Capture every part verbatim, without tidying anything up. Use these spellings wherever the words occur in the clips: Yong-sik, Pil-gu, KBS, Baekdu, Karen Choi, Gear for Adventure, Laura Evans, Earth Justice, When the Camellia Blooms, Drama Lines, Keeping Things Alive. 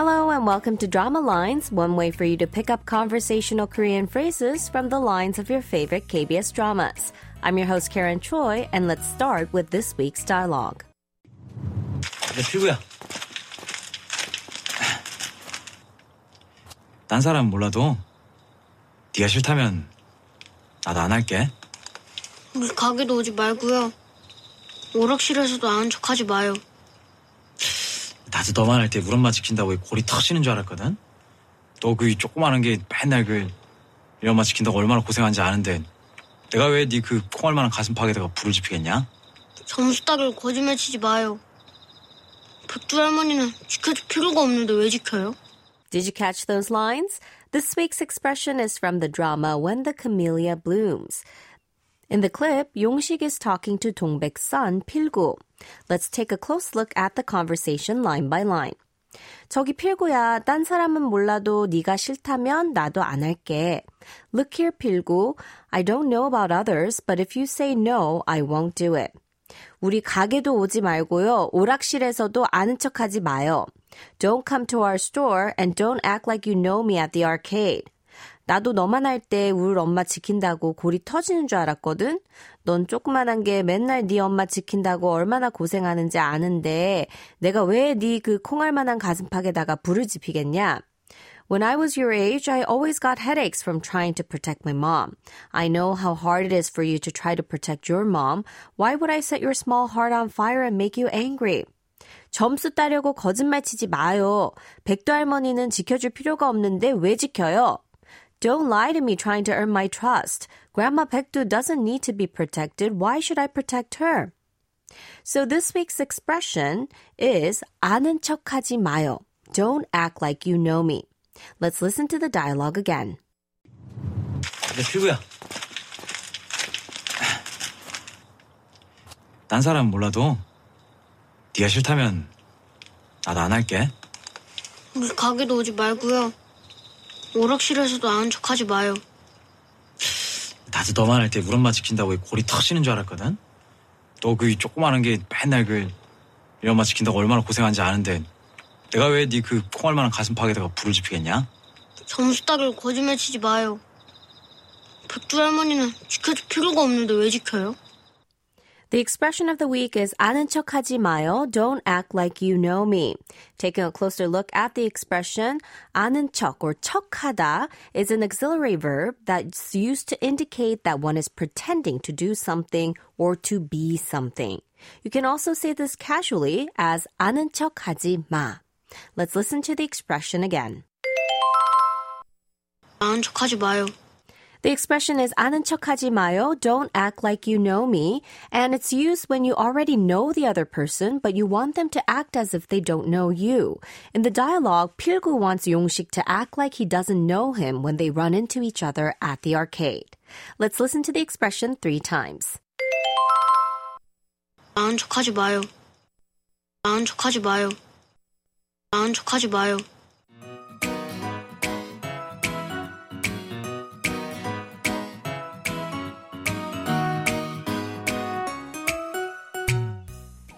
Hello and welcome to Drama Lines, one way for you to pick up conversational Korean phrases from the lines of your favorite K B S dramas. I'm your host Karen Choi, and let's start with this week's dialogue. 네, 필구야. 딴 사람 몰라도 네가 싫다면 나도 안 할게. 우리 가게도 오지 말고요. 오락실에서도 아는 척하지 마요. 나도 너만 할 때 물 엄마 지킨다고 골이 터지는 줄 알았거든. 너 그 조그마한 게 맨날 그 이 엄마 지킨다고 얼마나 고생한지 아는데 내가 왜 네 그 콩알만한 가슴 파괴다가 불을 지피겠냐? 점수 따기로 거짓말 치지 마요. 백두 할머니는 지켜줄 필요가 없는데 왜 지켜요? Did you catch those lines? This week's expression is from the drama When the Camellia Blooms. In the clip, Yong-sik is talking to Dong-baek's son, Pil-gu. Let's take a close look at the conversation line by line. 저기 필구야, 딴 사람은 몰라도 네가 싫다면 나도 안 할게. Look here, 필구. I don't know about others, but if you say no, I won't do it. 우리 가게도 오지 말고요. 오락실에서도 아는 척하지 마요. Don't come to our store and don't act like you know me at the arcade. 나도 너만 할 때 우리 엄마 지킨다고 골이 터지는 줄 알았거든. 넌 조그만한 게 맨날 네 엄마 지킨다고 얼마나 고생하는지 아는데 내가 왜 네 그 콩알만한 가슴팍에다가 불을 지피겠냐? When I was your age, I always got headaches from trying to protect my mom. I know how hard it is for you to try to protect your mom. Why would I set your small heart on fire and make you angry? 점수 따려고 거짓말 치지 마요. 백두 할머니는 지켜줄 필요가 없는데 왜 지켜요? Don't lie to me trying to earn my trust. Grandma Baekdu doesn't need to be protected. Why should I protect her? So this week's expression is 아는 척하지 마요. Don't act like you know me. Let's listen to the dialogue again. 네, 필구야. 딴 사람 몰라도 네가 싫다면 나도 안 할게. 우리 가게도 오지 말고요. 오락실에서도 아는 척하지 마요. 나도 너만 할 때 물 엄마 지킨다고 골이 터지는 줄 알았거든. 너 그 조그마한 게 맨날 그 이 엄마 지킨다고 얼마나 고생한지 아는데 내가 왜 네 그 콩알만한 가슴팍에다가 불을 지피겠냐? 점수 따기로 거짓말 치지 마요. 백두 할머니는 지켜줄 필요가 없는데 왜 지켜요? The expression of the week is 아는 척하지 마요. Don't act like you know me. Taking a closer look at the expression, 아는 척 or 척하다 is an auxiliary verb that's used to indicate that one is pretending to do something or to be something. You can also say this casually as 아는 척하지 마. Let's listen to the expression again. 아는 척하지 마요. The expression is 아는 척하지 마요, don't act like you know me, and it's used when you already know the other person, but you want them to act as if they don't know you. In the dialogue, Pil-gu wants Yong-sik to act like he doesn't know him when they run into each other at the arcade. Let's listen to the expression three times. 아는 척하지 마요. 아는 척하지 마요. 아는 척하지 마요.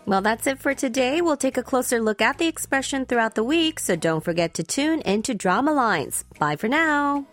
Well, that's it for today. We'll take a closer look at the expression throughout the week, so don't forget to tune into Drama Lines. Bye for now.